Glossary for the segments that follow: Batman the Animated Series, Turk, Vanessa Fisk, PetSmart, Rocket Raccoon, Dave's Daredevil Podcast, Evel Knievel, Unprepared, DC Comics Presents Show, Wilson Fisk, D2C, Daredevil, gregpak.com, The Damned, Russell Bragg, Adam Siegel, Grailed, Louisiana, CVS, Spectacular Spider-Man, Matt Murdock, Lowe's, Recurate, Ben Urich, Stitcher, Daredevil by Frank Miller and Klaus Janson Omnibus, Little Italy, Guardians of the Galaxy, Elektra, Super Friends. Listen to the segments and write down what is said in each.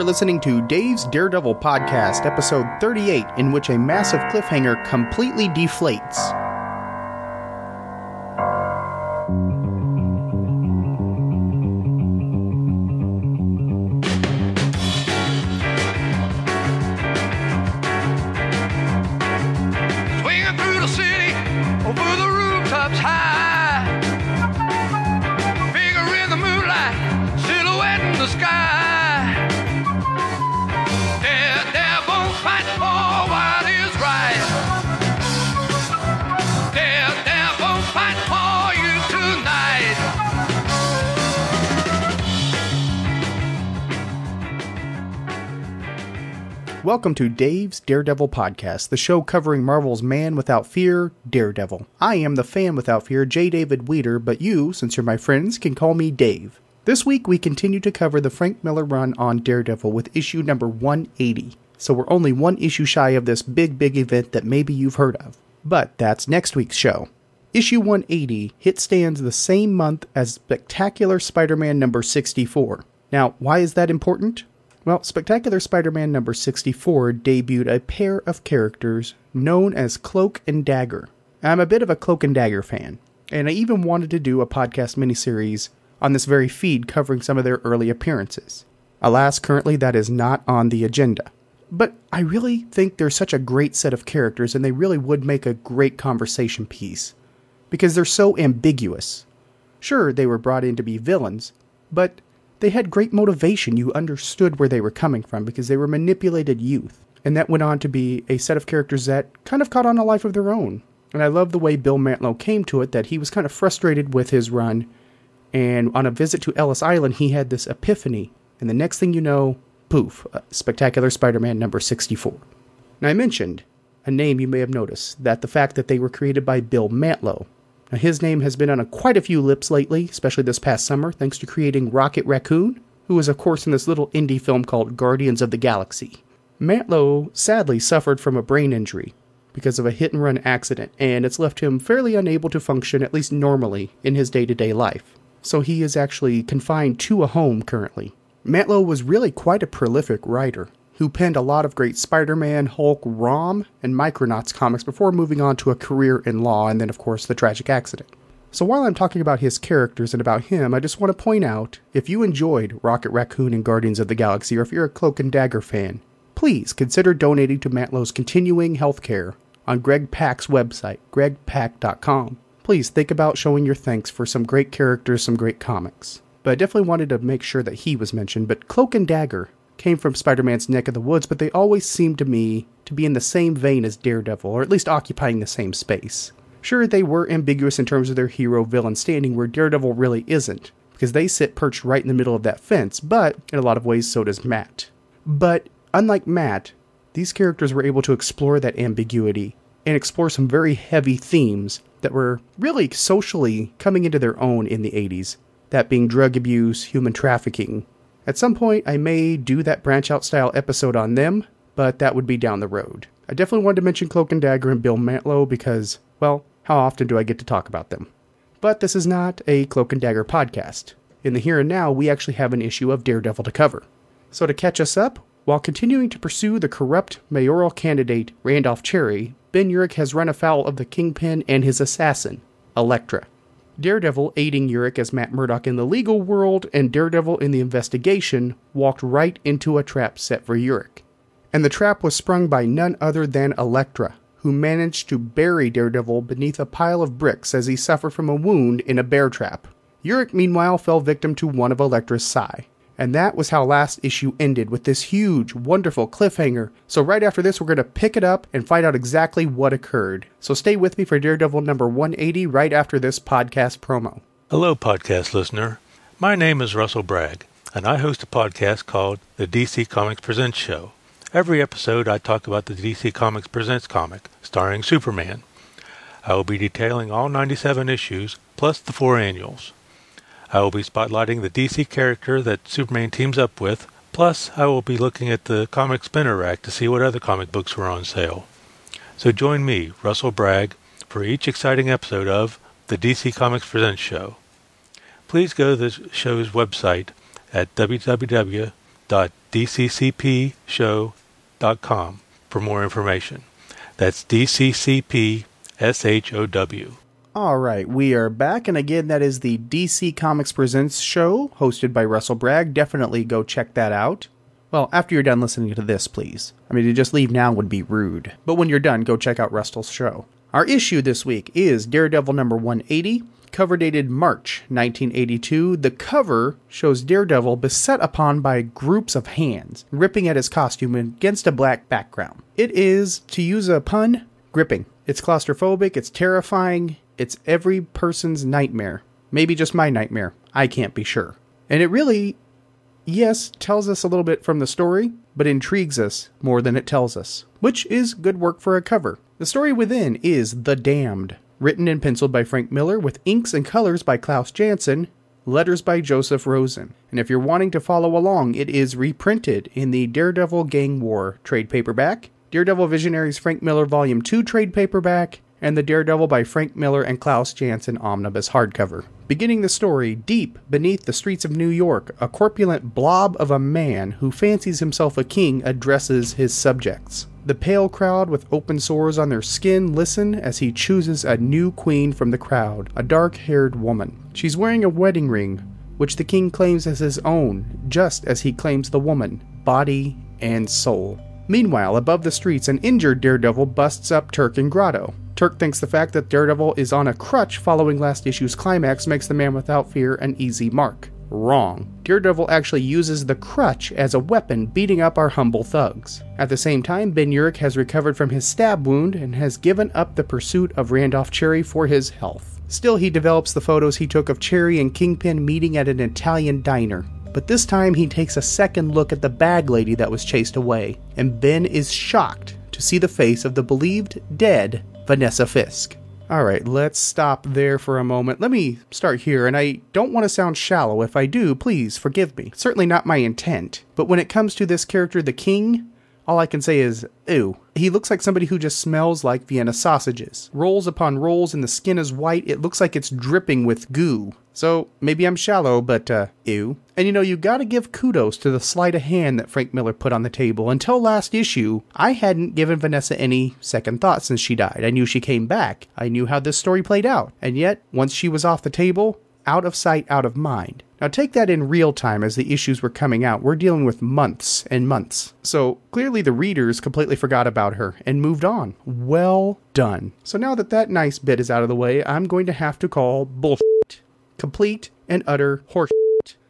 are listening to Dave's Daredevil Podcast, episode 38, in which a massive cliffhanger completely deflates. Welcome to Dave's Daredevil Podcast, the show covering Marvel's Man Without Fear, Daredevil. I am the fan without fear, J. David Weider, but you, since you're my friends, can call me Dave. This week, we continue to cover the Frank Miller run on Daredevil with issue number 180. So we're only one issue shy of this big event that maybe you've heard of. But that's next week's show. Issue 180 hit stands the same month as Spectacular Spider-Man number 64. Now, why is that important? Well, Spectacular Spider-Man number 64 debuted a pair of characters known as Cloak and Dagger. I'm a bit of a Cloak and Dagger fan, and I even wanted to do a podcast miniseries on this very feed covering some of their early appearances. Alas, currently that is not on the agenda. But I really think they're such a great set of characters, and they really would make a great conversation piece, because they're so ambiguous. Sure, they were brought in to be villains, but they had great motivation. You understood where they were coming from because they were manipulated youth. And that went on to be a set of characters that kind of caught on a life of their own. And I love the way Bill Mantlo came to it, that he was kind of frustrated with his run. And on a visit to Ellis Island, he had this epiphany. And the next thing you know, poof, Spectacular Spider-Man number 64. Now, I mentioned a name you may have noticed, that the fact that they were created by Bill Mantlo. Now, his name has been on quite a few lips lately, especially this past summer, thanks to creating Rocket Raccoon, who was, of course, in this little indie film called Guardians of the Galaxy. Mantlo, sadly, suffered from a brain injury because of a hit-and-run accident, and it's left him fairly unable to function, at least normally, in his day-to-day life. So he is actually confined to a home currently. Mantlo was really quite a prolific writer, who penned a lot of great Spider-Man, Hulk, Rom, and Micronauts comics before moving on to a career in law and then, of course, the tragic accident. So while I'm talking about his characters and about him, I just want to point out, if you enjoyed Rocket Raccoon and Guardians of the Galaxy, or if you're a Cloak and Dagger fan, please consider donating to Mantlo's continuing healthcare on Greg Pak's website, gregpak.com. Please think about showing your thanks for some great characters, some great comics. But I definitely wanted to make sure that he was mentioned, but Cloak and Dagger came from Spider-Man's neck of the woods, but they always seemed to me to be in the same vein as Daredevil, or at least occupying the same space. Sure, they were ambiguous in terms of their hero-villain standing, where Daredevil really isn't, because they sit perched right in the middle of that fence, but in a lot of ways so does Matt. But unlike Matt, these characters were able to explore that ambiguity and explore some very heavy themes that were really socially coming into their own in the 80s, that being drug abuse, human trafficking. At some point, I may do that branch-out style episode on them, but that would be down the road. I definitely wanted to mention Cloak and Dagger and Bill Mantlo because, well, how often do I get to talk about them? But this is not a Cloak and Dagger podcast. In the here and now, we actually have an issue of Daredevil to cover. So to catch us up, while continuing to pursue the corrupt mayoral candidate Randolph Cherryh, Ben Urich has run afoul of the Kingpin and his assassin, Elektra. Daredevil, aiding Urich as Matt Murdock in the legal world and Daredevil in the investigation, walked right into a trap set for Urich. And the trap was sprung by none other than Elektra, who managed to bury Daredevil beneath a pile of bricks as he suffered from a wound in a bear trap. Urich, meanwhile, fell victim to one of Elektra's psi. And that was how last issue ended, with this huge, wonderful cliffhanger. So right after this, we're going to pick it up and find out exactly what occurred. So stay with me for Daredevil number 180 right after this podcast promo. Hello, podcast listener. My name is Russell Bragg, and I host a podcast called the DC Comics Presents Show. Every episode, I talk about the DC Comics Presents comic, starring Superman. I will be detailing all 97 issues, plus the 4 annuals. I will be spotlighting the DC character that Superman teams up with, plus I will be looking at the comic spinner rack to see what other comic books were on sale. So join me, Russell Bragg, for each exciting episode of the DC Comics Presents Show. Please go to the show's website at www. www.dccpshow.com for more information. That's DCCPSHOW. All right, we are back, and again, that is the DC Comics Presents Show, hosted by Russell Bragg. Definitely go check that out. Well, after you're done listening to this, please. I mean, to just leave now would be rude. But when you're done, go check out Russell's show. Our issue this week is Daredevil number 180, cover dated March 1982. The cover shows Daredevil beset upon by groups of hands, ripping at his costume against a black background. It is, to use a pun, gripping. It's claustrophobic, it's terrifying, it's every person's nightmare. Maybe just my nightmare. I can't be sure. And it really, yes, tells us a little bit from the story, but intrigues us more than it tells us, which is good work for a cover. The story within is The Damned, written and penciled by Frank Miller, with inks and colors by Klaus Janson, letters by Joseph Rosen. And if you're wanting to follow along, it is reprinted in the Daredevil Gang War trade paperback, Daredevil Visionaries Frank Miller Volume 2 trade paperback, and the Daredevil by Frank Miller and Klaus Janson omnibus hardcover. Beginning the story, deep beneath the streets of New York, a corpulent blob of a man who fancies himself a king addresses his subjects. The pale crowd with open sores on their skin listen as he chooses a new queen from the crowd, a dark-haired woman. She's wearing a wedding ring, which the king claims as his own, just as he claims the woman, body and soul. Meanwhile, above the streets, an injured Daredevil busts up Turk and Grotto. Turk thinks the fact that Daredevil is on a crutch following last issue's climax makes the Man Without Fear an easy mark. Wrong. Daredevil actually uses the crutch as a weapon, beating up our humble thugs. At the same time, Ben Urich has recovered from his stab wound and has given up the pursuit of Randolph Cherryh for his health. Still, he develops the photos he took of Cherryh and Kingpin meeting at an Italian diner. But this time, he takes a second look at the bag lady that was chased away, and Ben is shocked to see the face of the believed dead Vanessa Fisk. All right, let's stop there for a moment. Let me start here, and I don't want to sound shallow. If I do, please forgive me. Certainly not my intent. But when it comes to this character, the king, all I can say is, ew. He looks like somebody who just smells like Vienna sausages. Rolls upon rolls, and the skin is white. It looks like it's dripping with goo. So maybe I'm shallow, but ew. And you know, you gotta give kudos to the sleight of hand that Frank Miller put on the table. Until last issue, I hadn't given Vanessa any second thought since she died. I knew she came back. I knew how this story played out. And yet, once she was off the table, out of sight, out of mind. Now take that in real time as the issues were coming out. We're dealing with months and months. So clearly the readers completely forgot about her and moved on. Well done. So now that that nice bit is out of the way, I'm going to have to call bullshit. Complete and utter horseshit.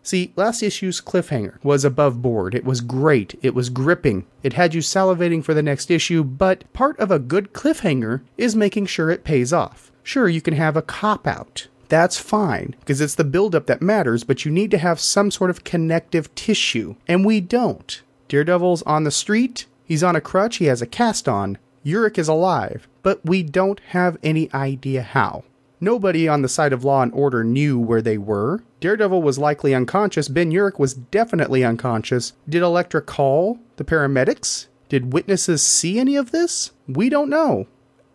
See, last issue's cliffhanger was above board. It was great. It was gripping. It had you salivating for the next issue, but part of a good cliffhanger is making sure it pays off. Sure, you can have a cop-out. That's fine, because it's the buildup that matters, but you need to have some sort of connective tissue, and we don't. Daredevil's on the street, he's on a crutch, he has a cast on, Urich is alive, but we don't have any idea how. Nobody on the side of law and order knew where they were. Daredevil was likely unconscious, Ben Urich was definitely unconscious. Did Elektra call the paramedics? Did witnesses see any of this? We don't know,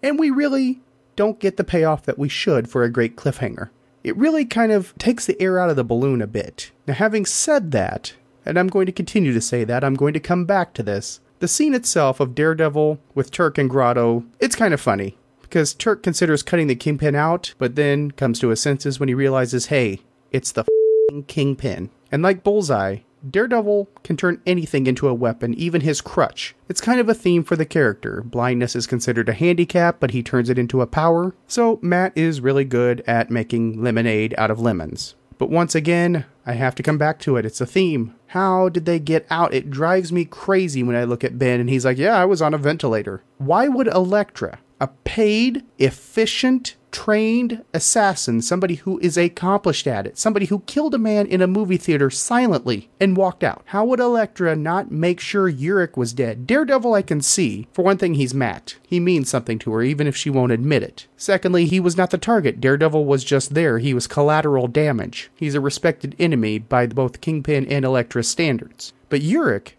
and we really don't get the payoff that we should for a great cliffhanger. It really kind of takes the air out of the balloon a bit. Now, having said that, and I'm going to continue to say that, I'm going to come back to this. The scene itself of Daredevil with Turk and Grotto, it's kind of funny, because Turk considers cutting the Kingpin out, but then comes to his senses when he realizes, hey, it's the f***ing Kingpin. And like Bullseye, Daredevil can turn anything into a weapon, even his crutch. It's kind of a theme for the character. Blindness is considered a handicap, but he turns it into a power. So Matt is really good at making lemonade out of lemons. But once again, I have to come back to it. It's a theme. How did they get out? It drives me crazy when I look at Ben and he's like, yeah, I was on a ventilator. Why would Elektra, a paid, efficient, trained assassin, somebody who is accomplished at it, somebody who killed a man in a movie theater silently and walked out, how would Elektra not make sure Urich was dead? Daredevil I can see. For one thing, he's Matt. He means something to her, even if she won't admit it. Secondly, he was not the target. Daredevil was just there. He was collateral damage. He's a respected enemy by both Kingpin and Elektra's standards. But Urich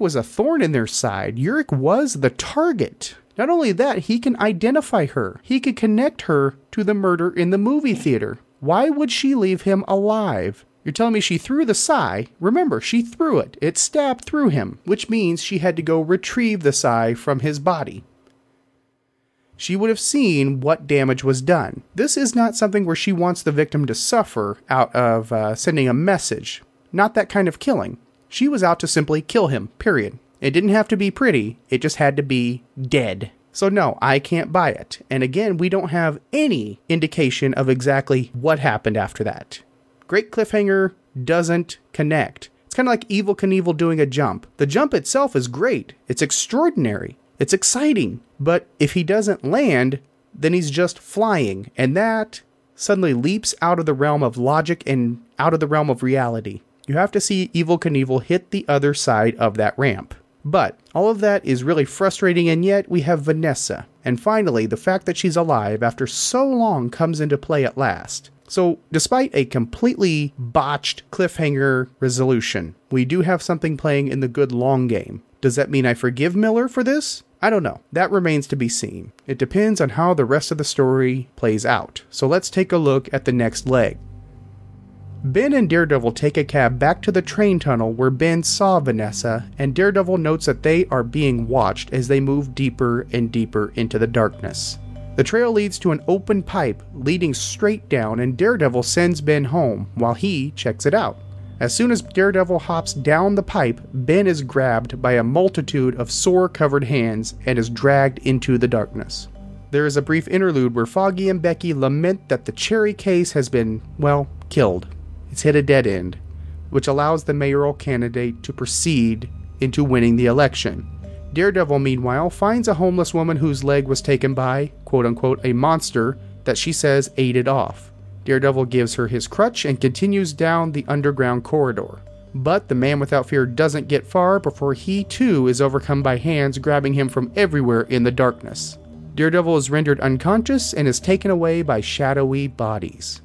was a thorn in their side. Urich was the target. Not only that, he can identify her. He could connect her to the murder in the movie theater. Why would she leave him alive? You're telling me she threw the sai? Remember, she threw it. It stabbed through him, which means she had to go retrieve the sai from his body. She would have seen what damage was done. This is not something where she wants the victim to suffer out of sending a message. Not that kind of killing. She was out to simply kill him, period. It didn't have to be pretty. It just had to be dead. So no, I can't buy it. And again, we don't have any indication of exactly what happened after that. Great cliffhanger doesn't connect. It's kind of like Evel Knievel doing a jump. The jump itself is great. It's extraordinary. It's exciting. But if he doesn't land, then he's just flying. And that suddenly leaps out of the realm of logic and out of the realm of reality. You have to see Evel Knievel hit the other side of that ramp. But all of that is really frustrating, and yet we have Vanessa. And finally, the fact that she's alive after so long comes into play at last. So despite a completely botched cliffhanger resolution, we do have something playing in the good long game. Does that mean I forgive Miller for this? I don't know. That remains to be seen. It depends on how the rest of the story plays out. So let's take a look at the next leg. Ben and Daredevil take a cab back to the train tunnel where Ben saw Vanessa, and Daredevil notes that they are being watched as they move deeper and deeper into the darkness. The trail leads to an open pipe leading straight down, and Daredevil sends Ben home while he checks it out. As soon as Daredevil hops down the pipe, Ben is grabbed by a multitude of sore-covered hands and is dragged into the darkness. There is a brief interlude where Foggy and Becky lament that the Cherryh case has been, well, killed. It's hit a dead end, which allows the mayoral candidate to proceed into winning the election. Daredevil, meanwhile, finds a homeless woman whose leg was taken by, quote-unquote, a monster that she says ate it off. Daredevil gives her his crutch and continues down the underground corridor. But the Man Without Fear doesn't get far before he, too, is overcome by hands grabbing him from everywhere in the darkness. Daredevil is rendered unconscious and is taken away by shadowy bodies.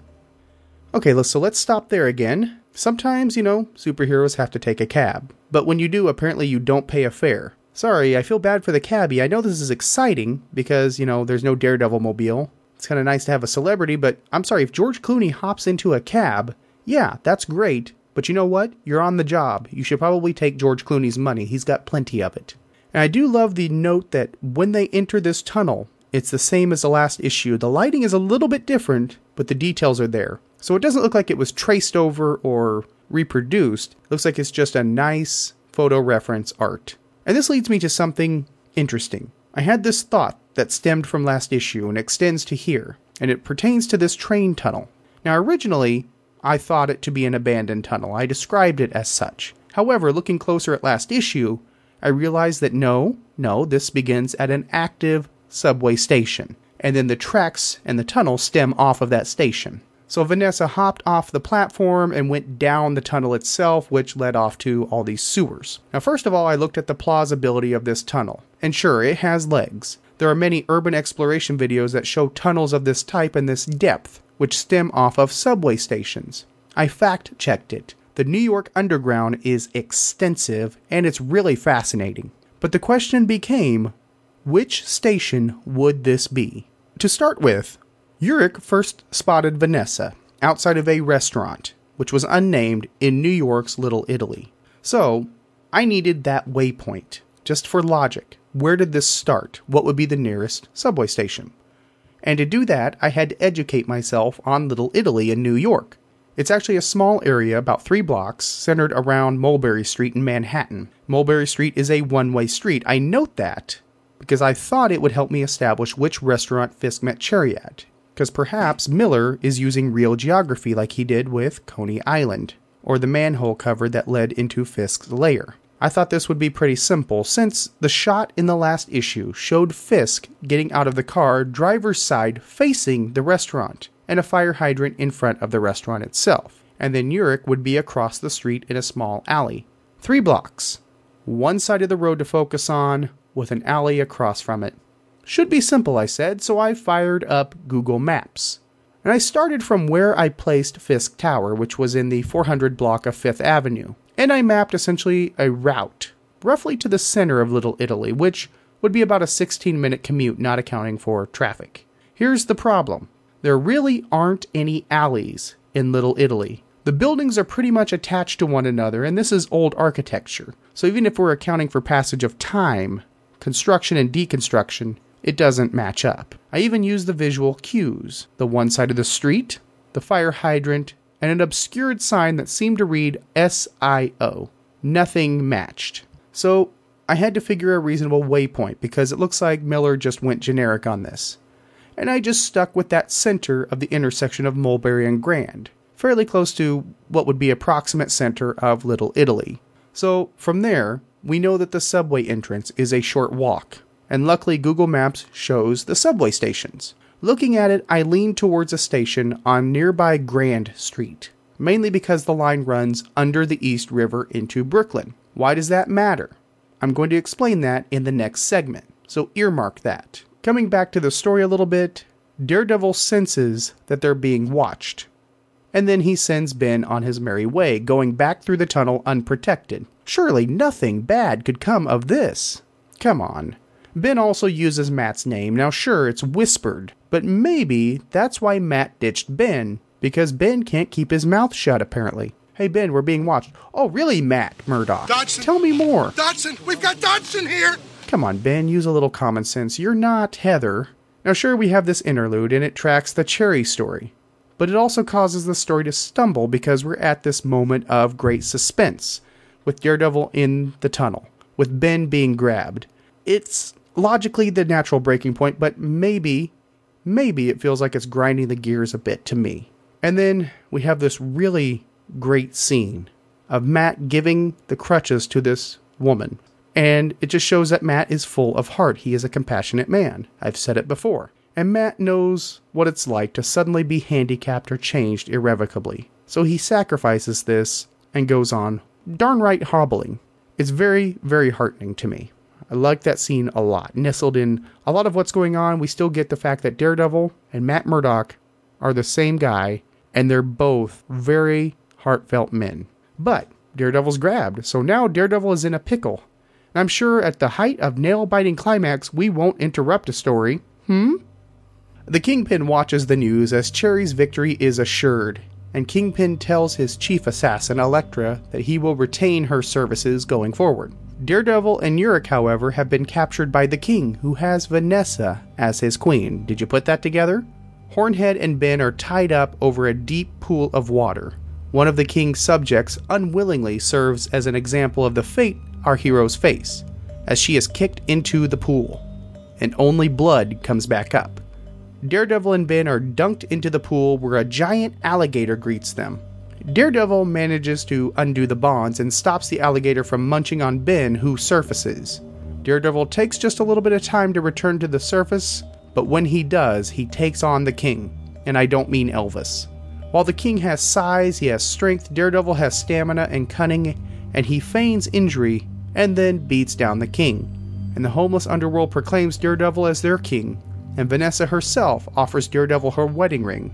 Okay, so let's stop there again. Sometimes, superheroes have to take a cab. But when you do, apparently you don't pay a fare. Sorry, I feel bad for the cabbie. I know this is exciting because, there's no Daredevil mobile. It's kind of nice to have a celebrity, but I'm sorry, if George Clooney hops into a cab, yeah, that's great. But you know what? You're on the job. You should probably take George Clooney's money. He's got plenty of it. And I do love the note that when they enter this tunnel, it's the same as the last issue. The lighting is a little bit different, but the details are there. So it doesn't look like it was traced over or reproduced. It looks like it's just a nice photo reference art. And this leads me to something interesting. I had this thought that stemmed from last issue and extends to here, and it pertains to this train tunnel. Now, originally, I thought it to be an abandoned tunnel. I described it as such. However, looking closer at last issue, I realized that no, this begins at an active subway station, and then the tracks and the tunnel stem off of that station. So Vanessa hopped off the platform and went down the tunnel itself, which led off to all these sewers. Now, first of all, I looked at the plausibility of this tunnel. And sure, it has legs. There are many urban exploration videos that show tunnels of this type and this depth, which stem off of subway stations. I fact-checked it. The New York Underground is extensive, and it's really fascinating. But the question became, which station would this be? To start with, Urich first spotted Vanessa outside of a restaurant, which was unnamed, in New York's Little Italy. So, I needed that waypoint, just for logic. Where did this start? What would be the nearest subway station? And to do that, I had to educate myself on Little Italy in New York. It's actually a small area, about 3 blocks, centered around Mulberry Street in Manhattan. Mulberry Street is a one-way street. I note that because I thought it would help me establish which restaurant Fisk met Cherryh at. Because perhaps Miller is using real geography like he did with Coney Island, or the manhole cover that led into Fisk's lair. I thought this would be pretty simple, since the shot in the last issue showed Fisk getting out of the car, driver's side, facing the restaurant, and a fire hydrant in front of the restaurant itself. And then Urich would be across the street in a small alley. 3 blocks. One side of the road to focus on, with an alley across from it. Should be simple, I said, so I fired up Google Maps. And I started from where I placed Fisk Tower, which was in the 400 block of 5th Avenue. And I mapped essentially a route, roughly to the center of Little Italy, which would be about a 16-minute commute, not accounting for traffic. Here's the problem. There really aren't any alleys in Little Italy. The buildings are pretty much attached to one another, and this is old architecture. So even if we're accounting for passage of time, construction and deconstruction, it doesn't match up. I even use the visual cues. The one side of the street, the fire hydrant, and an obscured sign that seemed to read SIO. Nothing matched. So I had to figure a reasonable waypoint, because it looks like Miller just went generic on this. And I just stuck with that center of the intersection of Mulberry and Grand, fairly close to what would be approximate center of Little Italy. So from there, we know that the subway entrance is a short walk, and luckily Google Maps shows the subway stations. Looking at it, I leaned towards a station on nearby Grand Street, mainly because the line runs under the East River into Brooklyn. Why does that matter? I'm going to explain that in the next segment, so earmark that. Coming back to the story a little bit, Daredevil senses that they're being watched, and then he sends Ben on his merry way, going back through the tunnel unprotected. Surely nothing bad could come of this. Come on. Ben also uses Matt's name. Now sure, it's whispered, but maybe that's why Matt ditched Ben, because Ben can't keep his mouth shut, apparently. Hey, Ben, we're being watched. Oh, really, Matt Murdock? Dodson! Tell me more! Dodson! We've got Dodson here! Come on, Ben, use a little common sense. You're not Heather. Now sure, we have this interlude, and it tracks the Cherryh story, but it also causes the story to stumble because we're at this moment of great suspense, with Daredevil in the tunnel, with Ben being grabbed. It's logically the natural breaking point, but maybe it feels like it's grinding the gears a bit to me. And then we have this really great scene of Matt giving the crutches to this woman. And it just shows that Matt is full of heart. He is a compassionate man. I've said it before. And Matt knows what it's like to suddenly be handicapped or changed irrevocably. So he sacrifices this and goes on darn right hobbling. It's very, very heartening to me. I like that scene a lot. Nestled in a lot of what's going on, we still get the fact that Daredevil and Matt Murdock are the same guy, and they're both very heartfelt men. But Daredevil's grabbed, so now Daredevil is in a pickle. And I'm sure at the height of nail-biting climax, we won't interrupt a story. The Kingpin watches the news as Cherryh's victory is assured, and Kingpin tells his chief assassin, Elektra, that he will retain her services going forward. Daredevil and Urich, however, have been captured by the King, who has Vanessa as his queen. Did you put that together? Hornhead and Ben are tied up over a deep pool of water. One of the King's subjects unwillingly serves as an example of the fate our heroes face, as she is kicked into the pool, and only blood comes back up. Daredevil and Ben are dunked into the pool where a giant alligator greets them. Daredevil manages to undo the bonds and stops the alligator from munching on Ben, who surfaces. Daredevil takes just a little bit of time to return to the surface, but when he does, he takes on the King, and I don't mean Elvis. While the King has size, he has strength, Daredevil has stamina and cunning, and he feigns injury and then beats down the King. And the homeless underworld proclaims Daredevil as their king, and Vanessa herself offers Daredevil her wedding ring.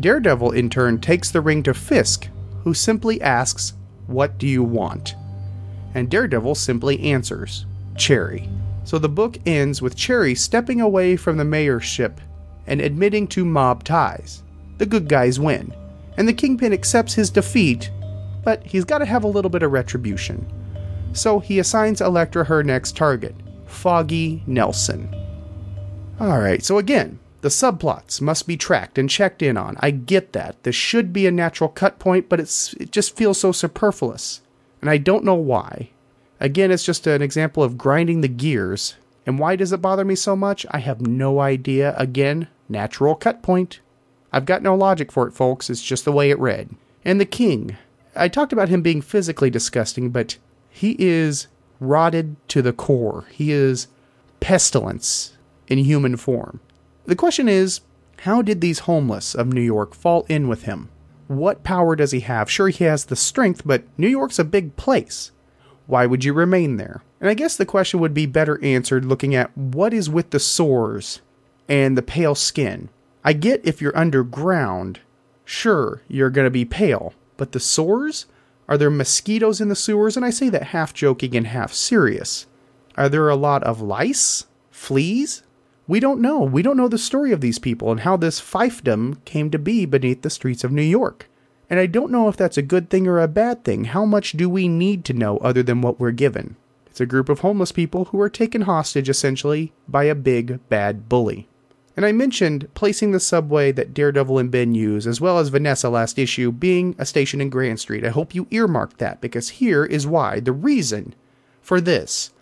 Daredevil, in turn, takes the ring to Fisk, who simply asks, "What do you want?" And Daredevil simply answers, "Cherryh." So the book ends with Cherryh stepping away from the mayorship and admitting to mob ties. The good guys win, and the Kingpin accepts his defeat, but he's got to have a little bit of retribution. So he assigns Elektra her next target, Foggy Nelson. Alright, so again, the subplots must be tracked and checked in on. I get that. This should be a natural cut point, but it just feels so superfluous. And I don't know why. Again, it's just an example of grinding the gears. And why does it bother me so much? I have no idea. Again, natural cut point. I've got no logic for it, folks. It's just the way it read. And the King. I talked about him being physically disgusting, but he is rotted to the core. He is pestilence in human form. The question is, how did these homeless of New York fall in with him? What power does he have? Sure, he has the strength, but New York's a big place. Why would you remain there? And I guess the question would be better answered looking at what is with the sores and the pale skin. I get if you're underground, sure, you're going to be pale, but the sores? Are there mosquitoes in the sewers? And I say that half joking and half serious. Are there a lot of lice? Fleas? We don't know. We don't know the story of these people and how this fiefdom came to be beneath the streets of New York. And I don't know if that's a good thing or a bad thing. How much do we need to know other than what we're given? It's a group of homeless people who are taken hostage, essentially, by a big, bad bully. And I mentioned placing the subway that Daredevil and Ben use, as well as Vanessa last issue, being a station in Grand Street. I hope you earmarked that, because here is why. The reason for this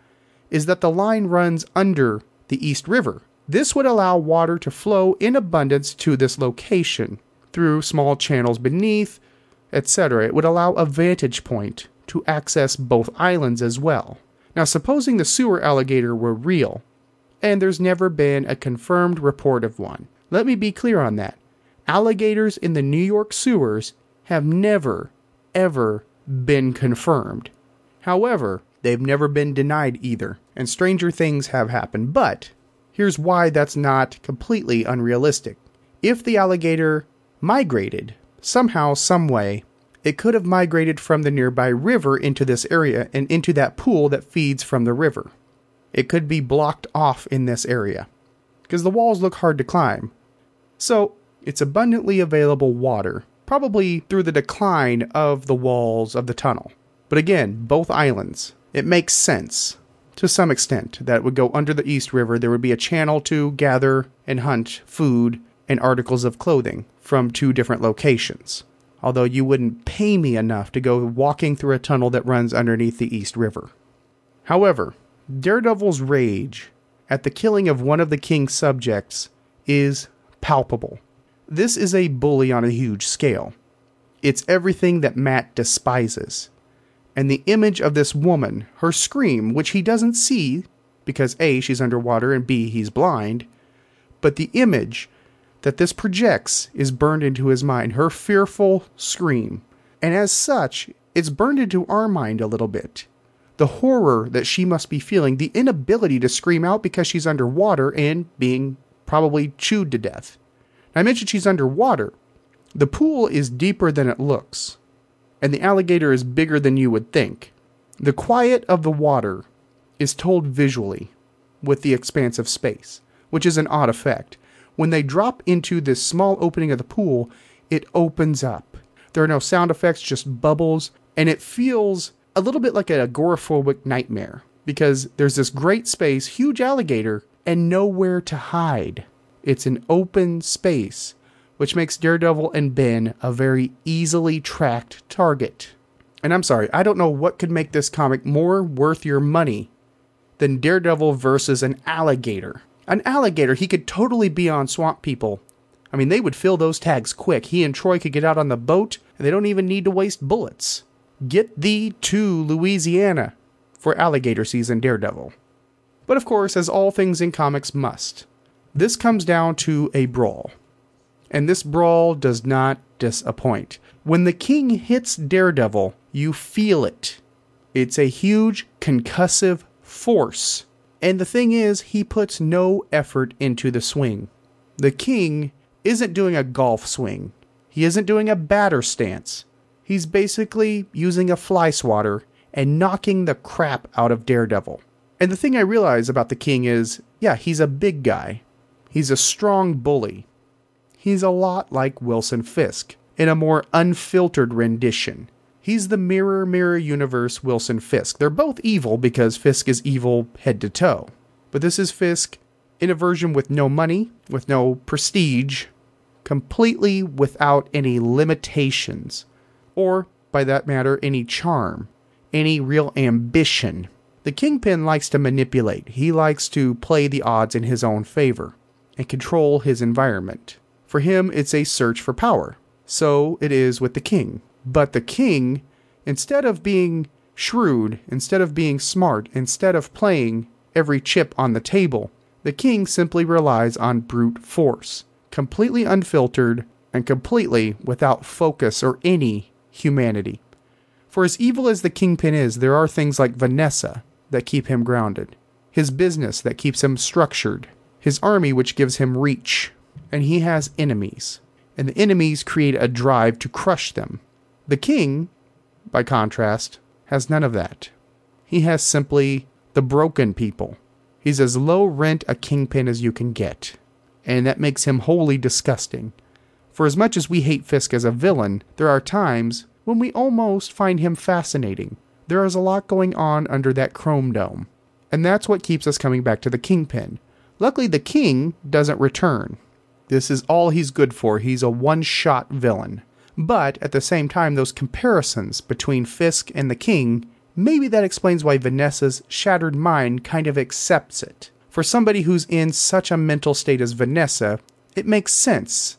is that the line runs under the East River. This would allow water to flow in abundance to this location, through small channels beneath, etc. It would allow a vantage point to access both islands as well. Now, supposing the sewer alligator were real, and there's never been a confirmed report of one. Let me be clear on that. Alligators in the New York sewers have never, ever been confirmed. However, they've never been denied either, and stranger things have happened. But here's why that's not completely unrealistic. If the alligator migrated, somehow, someway, it could have migrated from the nearby river into this area and into that pool that feeds from the river. It could be blocked off in this area, because the walls look hard to climb. So, it's abundantly available water, probably through the decline of the walls of the tunnel. But again, both islands. It makes sense, to some extent, that it would go under the East River. There would be a channel to gather and hunt food and articles of clothing from two different locations. Although you wouldn't pay me enough to go walking through a tunnel that runs underneath the East River. However, Daredevil's rage at the killing of one of the king's subjects is palpable. This is a bully on a huge scale. It's everything that Matt despises. And the image of this woman, her scream, which he doesn't see because A, she's underwater, and B, he's blind, but the image that this projects is burned into his mind, her fearful scream. And as such, it's burned into our mind a little bit. The horror that she must be feeling, the inability to scream out because she's underwater and being probably chewed to death. I mentioned she's underwater. The pool is deeper than it looks, and the alligator is bigger than you would think. The quiet of the water is told visually with the expanse of space, which is an odd effect. When they drop into this small opening of the pool, it opens up. There are no sound effects, just bubbles, and it feels a little bit like an agoraphobic nightmare because there's this great space, huge alligator, and nowhere to hide. It's an open space, which makes Daredevil and Ben a very easily tracked target. And I'm sorry, I don't know what could make this comic more worth your money than Daredevil versus an alligator. An alligator, he could totally be on Swamp People. I mean, they would fill those tags quick. He and Troy could get out on the boat, and they don't even need to waste bullets. Get thee to Louisiana for alligator season, Daredevil. But of course, as all things in comics must, this comes down to a brawl. And this brawl does not disappoint. When the king hits Daredevil, you feel it. It's a huge concussive force. And the thing is, he puts no effort into the swing. The king isn't doing a golf swing. He isn't doing a batter stance. He's basically using a fly swatter and knocking the crap out of Daredevil. And the thing I realize about the king is, yeah, he's a big guy. He's a strong bully. He's a lot like Wilson Fisk in a more unfiltered rendition. He's the Mirror, Mirror Universe Wilson Fisk. They're both evil because Fisk is evil head to toe. But this is Fisk in a version with no money, with no prestige, completely without any limitations. Or, by that matter, any charm, any real ambition. The Kingpin likes to manipulate. He likes to play the odds in his own favor and control his environment. For him, it's a search for power. So it is with the king. But the king, instead of being shrewd, instead of being smart, instead of playing every chip on the table, the king simply relies on brute force, completely unfiltered and completely without focus or any humanity. For as evil as the Kingpin is, there are things like Vanessa that keep him grounded, his business that keeps him structured, his army which gives him reach, and he has enemies, and the enemies create a drive to crush them. The king, by contrast, has none of that. He has simply the broken people. He's as low rent a kingpin as you can get. And that makes him wholly disgusting. For as much as we hate Fisk as a villain, there are times when we almost find him fascinating. There is a lot going on under that chrome dome. And that's what keeps us coming back to the Kingpin. Luckily, the King doesn't return. This is all he's good for. He's a one-shot villain. But at the same time, those comparisons between Fisk and the King, maybe that explains why Vanessa's shattered mind kind of accepts it. For somebody who's in such a mental state as Vanessa, it makes sense.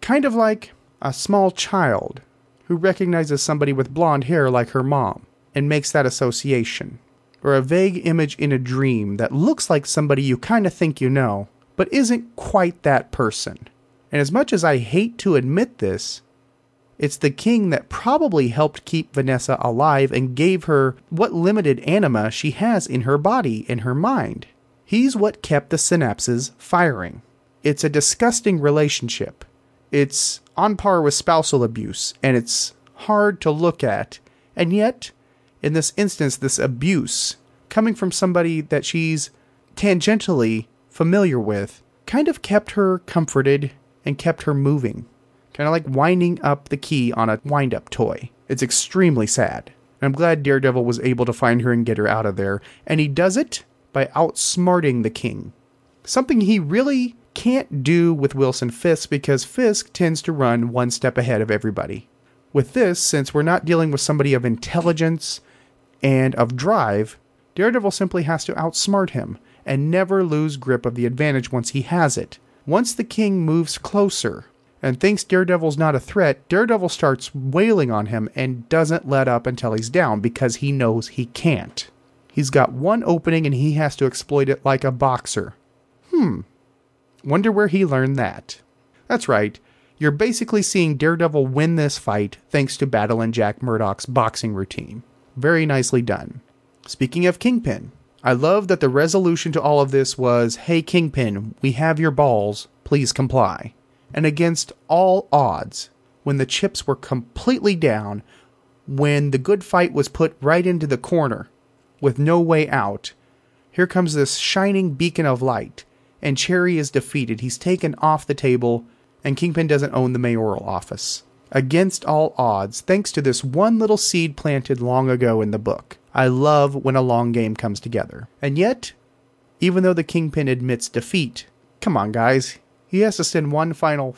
Kind of like a small child who recognizes somebody with blonde hair like her mom and makes that association. Or a vague image in a dream that looks like somebody you kind of think you know, but isn't quite that person. And as much as I hate to admit this, it's the King that probably helped keep Vanessa alive and gave her what limited anima she has in her body and her mind. He's what kept the synapses firing. It's a disgusting relationship. It's on par with spousal abuse, and it's hard to look at. And yet, in this instance, this abuse, coming from somebody that she's tangentially familiar with, kind of kept her comforted and kept her moving. Kind of like winding up the key on a wind-up toy. It's extremely sad. And I'm glad Daredevil was able to find her and get her out of there. And he does it by outsmarting the King. Something he really can't do with Wilson Fisk, because Fisk tends to run one step ahead of everybody. With this, since we're not dealing with somebody of intelligence and of drive, Daredevil simply has to outsmart him and never lose grip of the advantage once he has it. Once the King moves closer and thinks Daredevil's not a threat, Daredevil starts wailing on him and doesn't let up until he's down, because he knows he can't. He's got one opening and he has to exploit it like a boxer. Wonder where he learned that. That's right, you're basically seeing Daredevil win this fight thanks to Battle and Jack Murdock's boxing routine. Very nicely done. Speaking of Kingpin, I love that the resolution to all of this was, "Hey Kingpin, we have your balls, please comply." And against all odds, when the chips were completely down, when the good fight was put right into the corner, with no way out, here comes this shining beacon of light, and Cherryh is defeated. He's taken off the table, and Kingpin doesn't own the mayoral office. Against all odds, thanks to this one little seed planted long ago in the book. I love when a long game comes together. And yet, even though the Kingpin admits defeat, come on guys, he has to send one final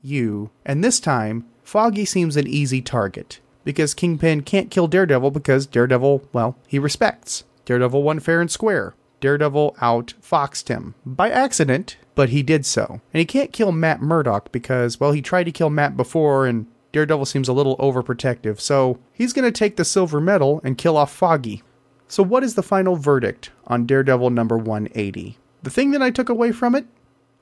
you, and this time, Foggy seems an easy target, because Kingpin can't kill Daredevil, because Daredevil, well, he respects. Daredevil won fair and square. Daredevil outfoxed him. By accident, but he did so. And he can't kill Matt Murdock because, well, he tried to kill Matt before and Daredevil seems a little overprotective, so he's going to take the silver medal and kill off Foggy. So what is the final verdict on Daredevil number 180? The thing that I took away from it?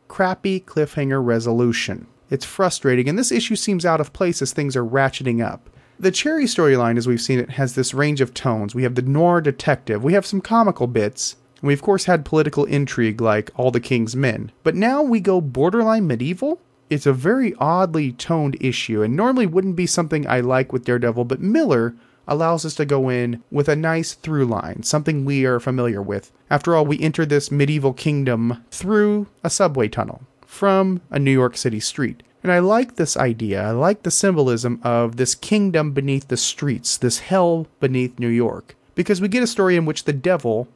Crappy cliffhanger resolution. It's frustrating, and this issue seems out of place as things are ratcheting up. The Cherryh storyline, as we've seen it, has this range of tones. We have the noir detective, we have some comical bits, and we of course had political intrigue like All the King's Men. But now we go borderline medieval? It's a very oddly toned issue, and normally wouldn't be something I like with Daredevil, but Miller allows us to go in with a nice through line, something we are familiar with. After all, we enter this medieval kingdom through a subway tunnel from a New York City street. And I like this idea, I like the symbolism of this kingdom beneath the streets, this hell beneath New York, because we get a story in which the devil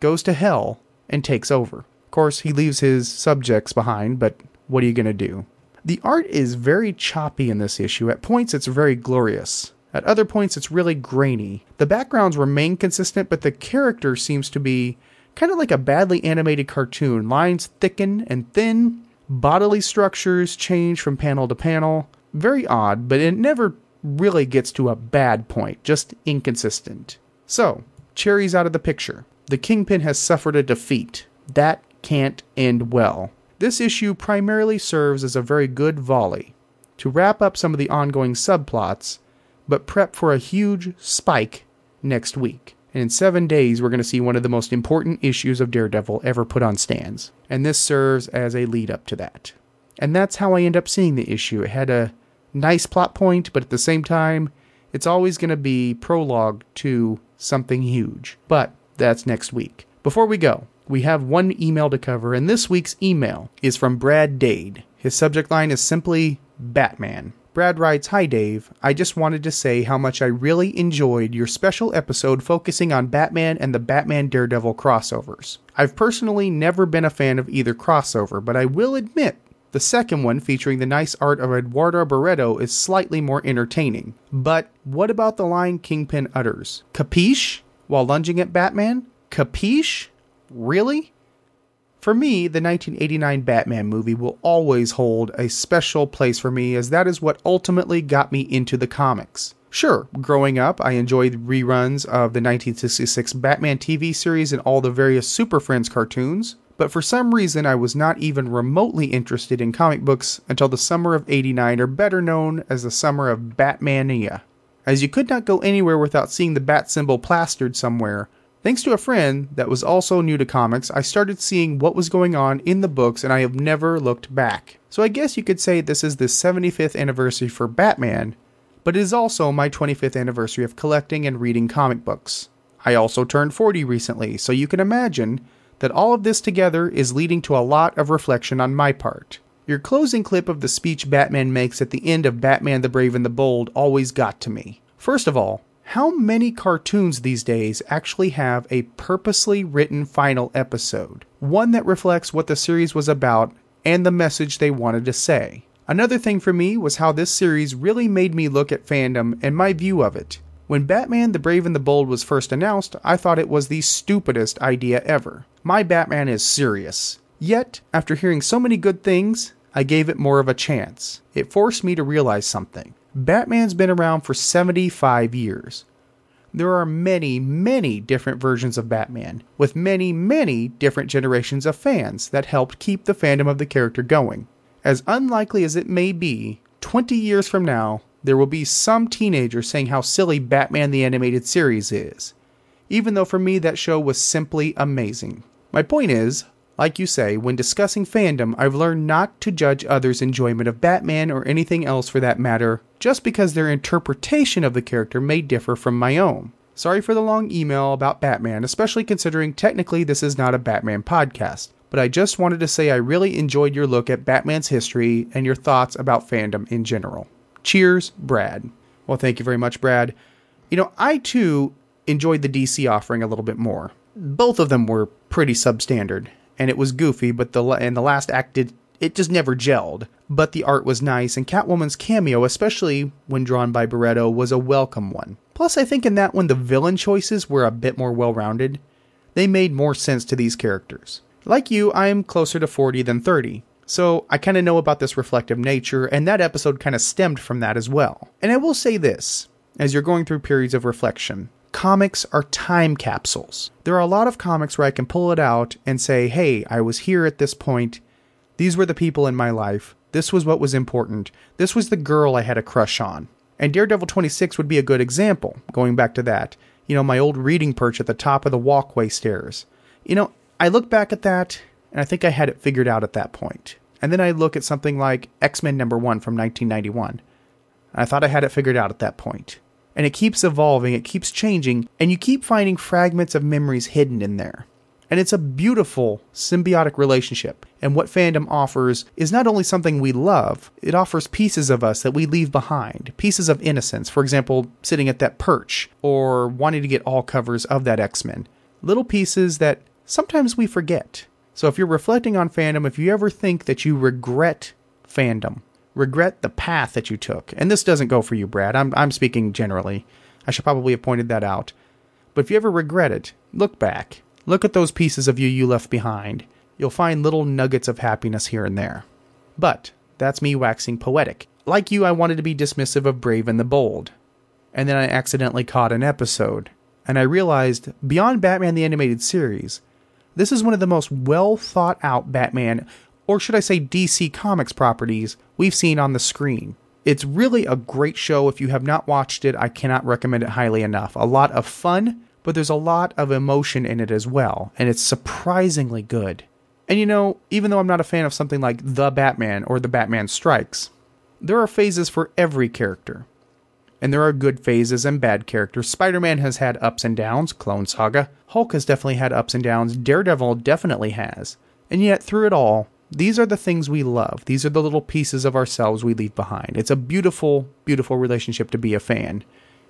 goes to hell and takes over. Of course, he leaves his subjects behind, but what are you going to do? The art is very choppy in this issue. At points, it's very glorious. At other points, it's really grainy. The backgrounds remain consistent, but the character seems to be kind of like a badly animated cartoon. Lines thicken and thin, bodily structures change from panel to panel. Very odd, but it never really gets to a bad point, just inconsistent. So, Cherryh's out of the picture. The Kingpin has suffered a defeat. That can't end well. This issue primarily serves as a very good volley to wrap up some of the ongoing subplots, but prep for a huge spike next week. And in 7 days, we're going to see one of the most important issues of Daredevil ever put on stands. And this serves as a lead up to that. And that's how I end up seeing the issue. It had a nice plot point, but at the same time, it's always going to be prologue to something huge. But that's next week. Before we go, we have one email to cover, and this week's email is from Brad Dade. His subject line is simply Batman. Brad writes, "Hi Dave, I just wanted to say how much I really enjoyed your special episode focusing on Batman and the Batman Daredevil crossovers. I've personally never been a fan of either crossover, but I will admit the second one featuring the nice art of Eduardo Barreto is slightly more entertaining. But what about the line Kingpin utters? Capiche? While lunging at Batman? Capiche? Really? For me, the 1989 Batman movie will always hold a special place for me, as that is what ultimately got me into the comics. Sure, growing up, I enjoyed reruns of the 1966 Batman TV series and all the various Super Friends cartoons, but for some reason I was not even remotely interested in comic books until the summer of '89, or better known as the summer of Batmania. As you could not go anywhere without seeing the bat symbol plastered somewhere, thanks to a friend that was also new to comics, I started seeing what was going on in the books, and I have never looked back. So I guess you could say this is the 75th anniversary for Batman, but it is also my 25th anniversary of collecting and reading comic books. I also turned 40 recently, so you can imagine that all of this together is leading to a lot of reflection on my part. Your closing clip of the speech Batman makes at the end of Batman the Brave and the Bold always got to me. First of all, how many cartoons these days actually have a purposely written final episode? One that reflects what the series was about and the message they wanted to say. Another thing for me was how this series really made me look at fandom and my view of it. When Batman the Brave and the Bold was first announced, I thought it was the stupidest idea ever. My Batman is serious. Yet, after hearing so many good things, I gave it more of a chance. It forced me to realize something. Batman's been around for 75 years. There are many, many different versions of Batman, with many, many different generations of fans that helped keep the fandom of the character going. As unlikely as it may be, 20 years from now, there will be some teenager saying how silly Batman the Animated Series is, even though for me that show was simply amazing. My point is, like you say, when discussing fandom, I've learned not to judge others' enjoyment of Batman or anything else for that matter, just because their interpretation of the character may differ from my own. Sorry for the long email about Batman, especially considering technically this is not a Batman podcast, but I just wanted to say I really enjoyed your look at Batman's history and your thoughts about fandom in general. Cheers, Brad." Well, thank you very much, Brad. You know, I too enjoyed the DC offering a little bit more. Both of them were pretty substandard. And it was goofy, but the last act it just never gelled. But the art was nice, and Catwoman's cameo, especially when drawn by Barreto, was a welcome one. Plus, I think in that one, the villain choices were a bit more well-rounded. They made more sense to these characters. Like you, I am closer to 40 than 30, so I kind of know about this reflective nature, and that episode kind of stemmed from that as well. And I will say this, as you're going through periods of reflection, comics are time capsules. There are a lot of comics where I can pull it out and say, hey, I was here at this point. These were the people in my life. This was what was important. This was the girl I had a crush on. And Daredevil 26 would be a good example, going back to that. You know, my old reading perch at the top of the walkway stairs. You know, I look back at that, and I think I had it figured out at that point. And then I look at something like X-Men number 1 from 1991. I thought I had it figured out at that point. And it keeps evolving, it keeps changing, and you keep finding fragments of memories hidden in there. And it's a beautiful, symbiotic relationship. And what fandom offers is not only something we love, it offers pieces of us that we leave behind. Pieces of innocence, for example, sitting at that perch, or wanting to get all covers of that X-Men. Little pieces that sometimes we forget. So if you're reflecting on fandom, if you ever think that you regret fandom, regret the path that you took. And this doesn't go for you, Brad. I'm speaking generally. I should probably have pointed that out. But if you ever regret it, look back. Look at those pieces of you left behind. You'll find little nuggets of happiness here and there. But that's me waxing poetic. Like you, I wanted to be dismissive of Brave and the Bold. And then I accidentally caught an episode. And I realized, beyond Batman the Animated Series, this is one of the most well-thought-out Batman, or should I say DC Comics properties, we've seen on the screen. It's really a great show. If you have not watched it, I cannot recommend it highly enough. A lot of fun, but there's a lot of emotion in it as well, and it's surprisingly good. And you know, even though I'm not a fan of something like The Batman or The Batman Strikes, there are phases for every character. And there are good phases and bad characters. Spider-Man has had ups and downs, Clone Saga. Hulk has definitely had ups and downs. Daredevil definitely has. And yet, through it all, these are the things we love. These are the little pieces of ourselves we leave behind. It's a beautiful, beautiful relationship to be a fan.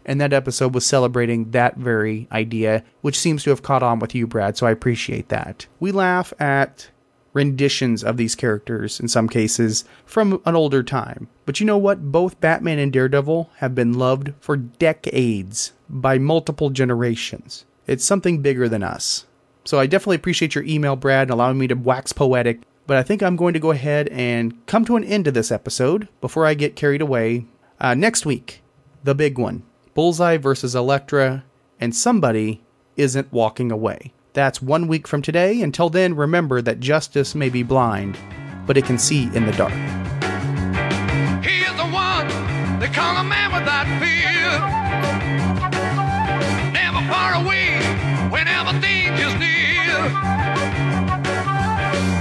And that episode was celebrating that very idea, which seems to have caught on with you, Brad, so I appreciate that. We laugh at renditions of these characters, in some cases, from an older time. But you know what? Both Batman and Daredevil have been loved for decades by multiple generations. It's something bigger than us. So I definitely appreciate your email, Brad, and allowing me to wax poetic. But I think I'm going to go ahead and come to an end to this episode before I get carried away. Next week, the big one. Bullseye versus Elektra, and somebody isn't walking away. That's 1 week from today. Until then, remember that justice may be blind, but it can see in the dark. He is the one they call a man without fear. Never far away, whenever danger's near.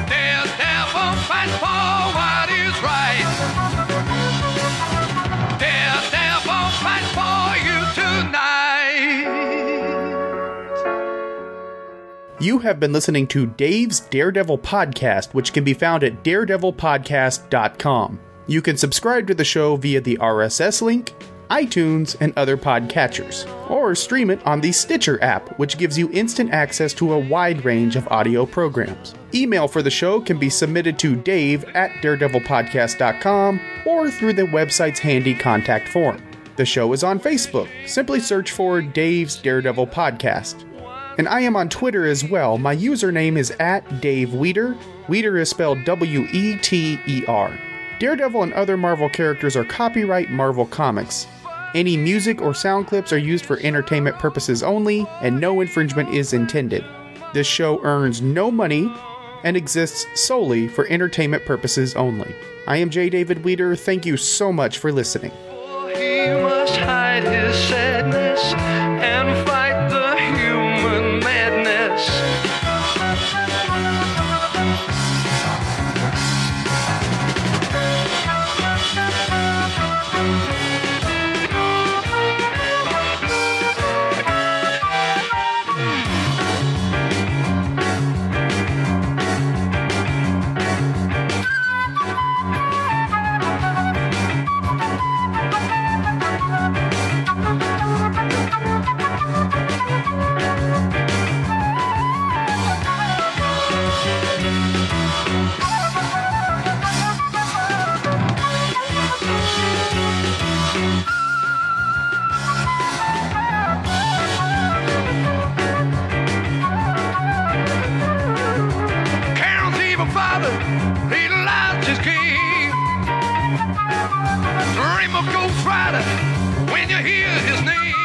Daredevil fights for what is right. Daredevil fights for You have been listening to Dave's Daredevil Podcast, which can be found at daredevilpodcast.com. You can subscribe to the show via the RSS link, iTunes, and other podcatchers, or stream it on the Stitcher app, which gives you instant access to a wide range of audio programs. Email for the show can be submitted to dave@daredevilpodcast.com or through the website's handy contact form. The show is on Facebook. Simply search for Dave's Daredevil Podcast. And I am on Twitter as well. My username is @DaveWeider. Weider is spelled W-E-T-E-R. Daredevil and other Marvel characters are copyright Marvel Comics. Any music or sound clips are used for entertainment purposes only, and no infringement is intended. This show earns no money and exists solely for entertainment purposes only. I am J. David Weider. Thank you so much for listening. He must hide his sadness and fight the human madness. Go Friday when you hear his name.